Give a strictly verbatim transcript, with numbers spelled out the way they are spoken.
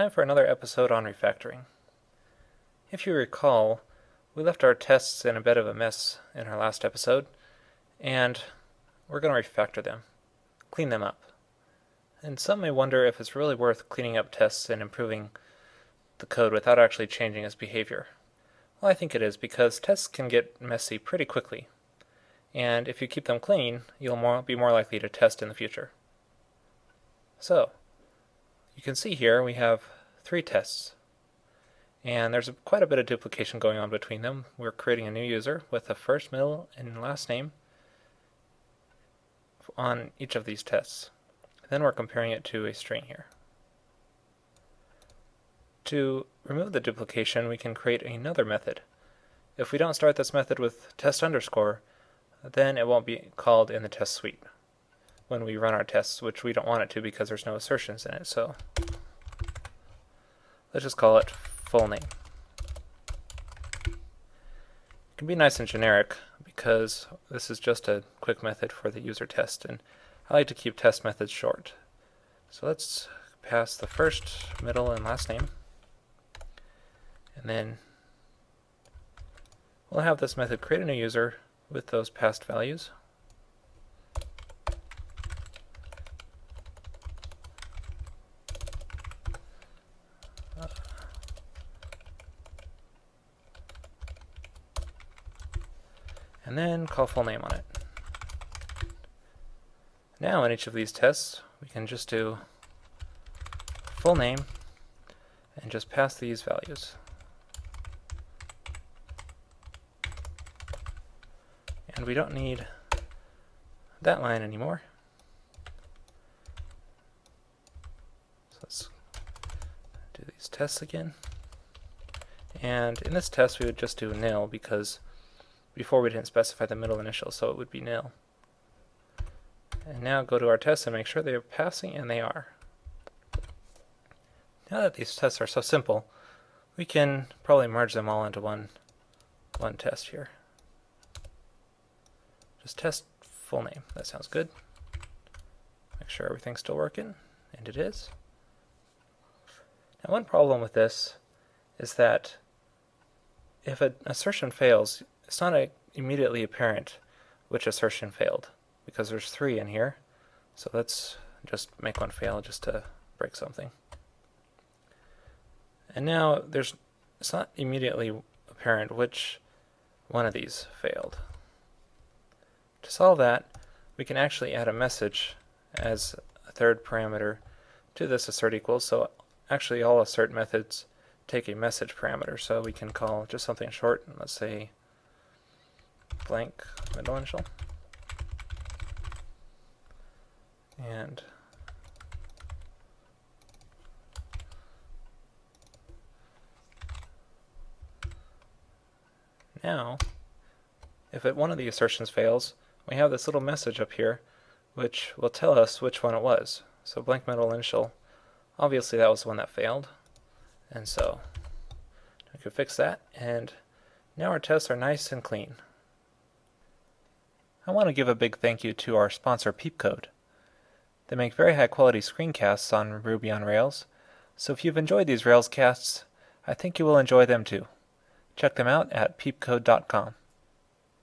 time for another episode on refactoring. If you recall, we left our tests in a bit of a mess in our last episode, and we're going to refactor them, clean them up. And some may wonder if it's really worth cleaning up tests and improving the code without actually changing its behavior. Well, I think it is, because tests can get messy pretty quickly, and if you keep them clean, you'll more, be more likely to test in the future. So, you can see here we have three tests, and there's a, quite a bit of duplication going on between them. We're creating a new user with a first, middle, and last name on each of these tests. Then we're comparing it to a string here. To remove the duplication, we can create another method. If we don't start this method with test underscore, then it won't be called in the test suite when we run our tests, which we don't want it to because there's no assertions in it. So let's just call it full name. It can be nice and generic because this is just a quick method for the user test, and I like to keep test methods short. So let's pass the first, middle, and last name, and then we'll have this method create a new user with those past values. And then call full name on it. Now in each of these tests, we can just do full name and just pass these values. And we don't need that line anymore. So let's do these tests again. And in this test, we would just do nil, because before we didn't specify the middle initial, so it would be nil. And now go to our tests and make sure they are passing, and they are. Now that these tests are so simple, we can probably merge them all into one, one test here. Just test full name. That sounds good. Make sure everything's still working, and it is. Now, one problem with this is that if an assertion fails, it's not a, immediately apparent which assertion failed, because there's three in here. So let's just make one fail just to break something. And now there's it's not immediately apparent which one of these failed. To solve that, we can actually add a message as a third parameter to this assert equals. So actually all assert methods take a message parameter, so we can call just something short, and let's say blank middle initial, and now if it, one of the assertions fails, we have this little message up here which will tell us which one it was. So blank middle initial, obviously that was the one that failed, and so we can fix that, and now our tests are nice and clean. I want to give a big thank you to our sponsor, Peepcode. They make very high quality screencasts on Ruby on Rails, so if you've enjoyed these Rails casts, I think you will enjoy them too. Check them out at peepcode dot com.